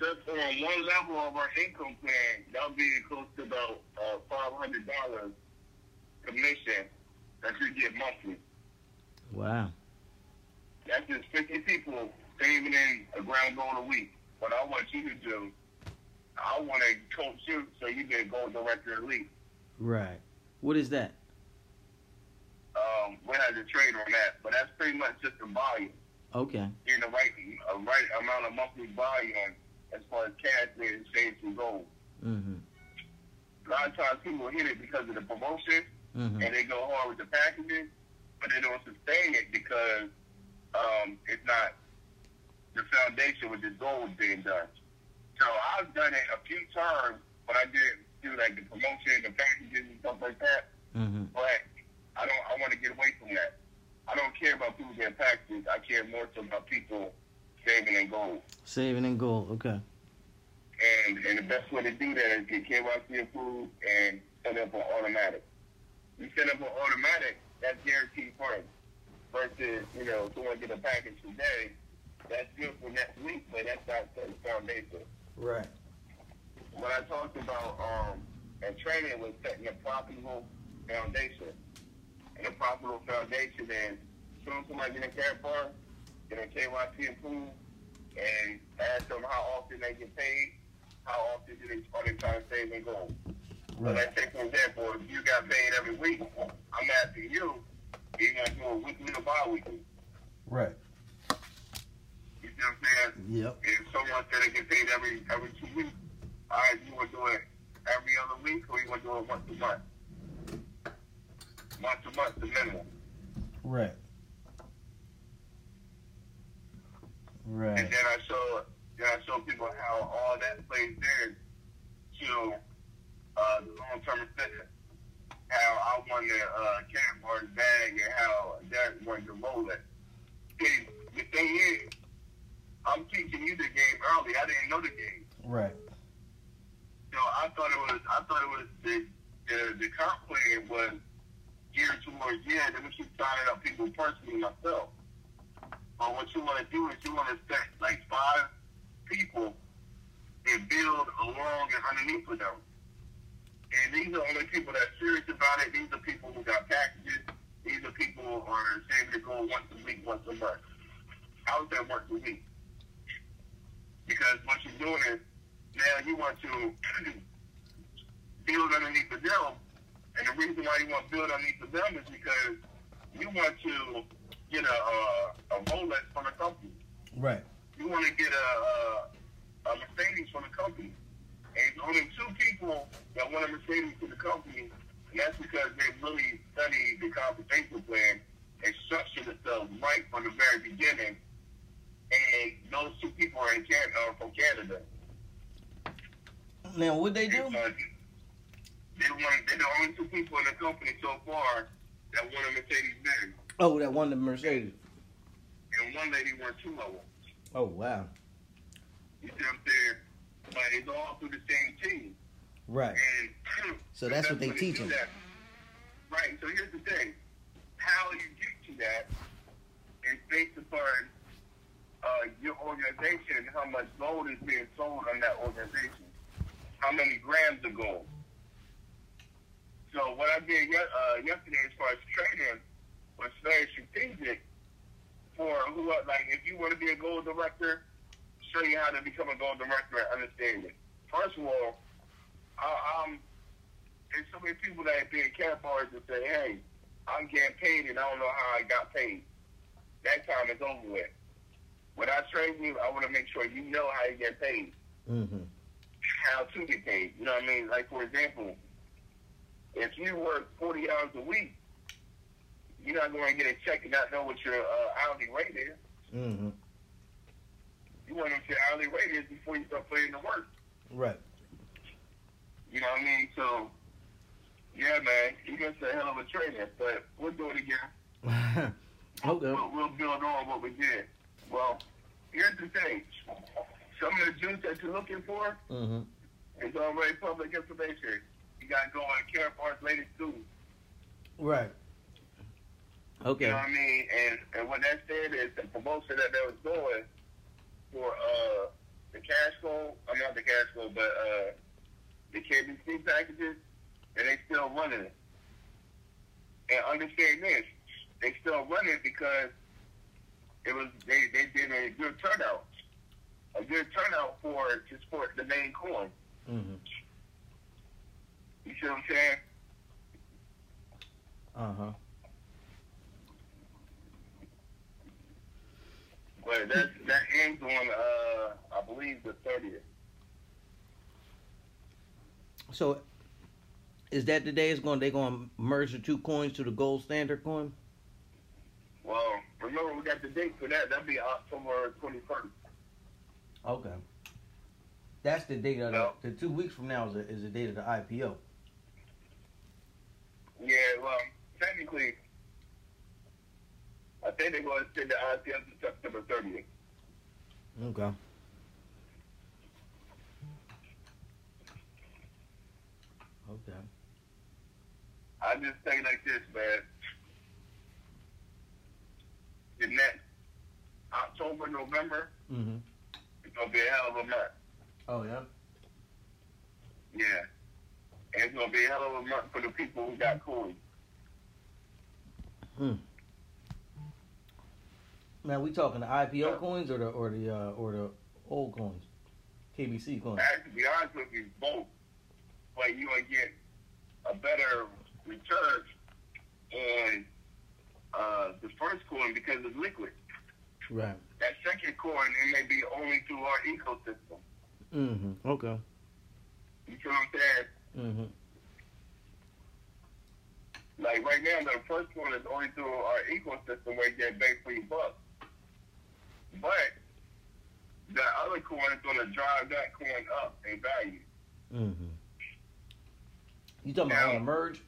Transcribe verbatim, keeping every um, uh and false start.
just on one level of our income plan, that would be close to about uh, five hundred dollars commission that you get monthly. Wow. That's just fifty people saving in a grand goal a week. What I want you to do, I want to coach you so you can go director of the league. Right. What is that? Um, we had to trade on that, but that's pretty much just the volume. Okay. Getting the right, a right amount of monthly volume as far as cash and saves and gold. Mm-hmm. A lot of times people hit it because of the promotion, mm-hmm. and they go hard with the packages, but they don't sustain it because um, it's not the foundation with the gold being done. So I've done it a few times, but I did do like the promotion, the packages, and stuff like that. Mm-hmm. But I don't. I want to get away from that. I don't care about people getting packages. I care more so about people saving in gold. Saving in gold, okay. And and the best way to do that is get K Y C approved and set up an automatic. You set up an automatic, that's guaranteed for it. Versus, you know, someone get a package today, that's good for next week, but that's not setting the foundation. Right. What I talked about um, in training was setting a profitable foundation. And a profitable foundation is soon somebody get a credit card, get a K Y C approved, and ask them how often they get paid, how often do they are they trying to save and go. Right. So let's take for example, if you got paid every week, I'm asking you, are you gonna do a weekly or bi-weekly? Right. You see what I'm saying? Yep. If someone said they get paid every every two weeks, all right, you wanna do it every other week or you wanna do it once a month? Month to month, the minimum. Right. Right. And then I show, then I show people how all that plays in to uh, the long-term fitness. How I won the uh, camp or the bag, and how that won the roller. And the thing is, I'm teaching you the game early. I didn't know the game. Right. So I thought it was. I thought it was the the, the comp plan was. Year two more year, then we keep signing up people personally myself. But what you want to do is you want to set like five people and build along and underneath with them. And these are only people that are serious about it. These are people who got packages. These are people who are saving to go once a week, once a month. I was there once a week. Because what you're doing is now you want to build underneath the deal. And the reason why you want to build underneath the them is because you want to get a a, a Rolex from a company. Right. You want to get a, a, a Mercedes from a company. And it's only two people that want a Mercedes from the company, and that's because they really studied the compensation plan and structured themselves right from the very beginning. And those two people are in Canada, are from Canada. Now, what they do? And, uh, They want, they're the only two people in the company so far that won a Mercedes Benz. Oh, that won the Mercedes. And one lady won two of them. Oh, wow. You see what I'm saying? But it's all through the same team. Right. And so that's, that's what they teach them. Right. So here's the thing. How you get to that is based upon uh, your organization, how much gold is being sold on that organization, how many grams of gold. So what I did uh, yesterday as far as training was very strategic for who, like, if you want to be a gold director, show you how to become a gold director and understand it. First of all, I, I'm, there's so many people that have been cat bars that say, hey, I'm getting paid and I don't know how I got paid. That time is over with. When I train you, I want to make sure you know how you get paid, mm-hmm. how to get paid. You know what I mean? Like, for example, if you work forty hours a week, you're not going to get a check and not know what your uh, hourly rate is. Mm-hmm. You want to know what your hourly rate is before you start putting in the work. Right. You know what I mean? So, yeah, man, you're going to say hell of a trainer, but we'll do it again. okay. We'll, we'll build on what we did. Well, here's the thing. Some of the juice that you're looking for mm-hmm. is already public information. You got to go on Care Parts Ladies too. Right. Okay. You know what I mean? And, and what that said is the promotion that they was doing for uh, the cash flow successful, but uh, the K B C packages, and they still running it. And understand this, they still running it because it was they, they did a good turnout, a good turnout for to support the main coin. Mm-hmm. You see what I'm saying? Uh huh. But that that ends on uh, I believe the thirtieth. So, is that the day? Is going they going to merge the two coins to the gold standard coin? Well, remember we got the date for that. That'll be October twenty first. Okay. That's the date of no. the, the two weeks from now is the, is the date of the I P O. Yeah, well, technically, I think they're going to send the I P O to September thirtieth. Okay. Okay. I just think like this, man. The next October, November, mm-hmm. it's going to be a hell of a month. Oh, yeah? Yeah. And it's going to be a hell of a month for the people who got coins. Hmm. Now, we talking the I P O uh, coins or the or the, uh, or the old coins? K B C coins? I have to be honest with you, both. But you're going to get a better return on uh, the first coin because it's liquid. Right. That second coin, it may be only through our ecosystem. Mm-hmm. Okay. You see what I'm saying? Mm-hmm. Like right now, the first one is only through our ecosystem where you get bang for your buck. But the other coin is going to drive that coin up in value. Mm-hmm. You talking now, about how to merge?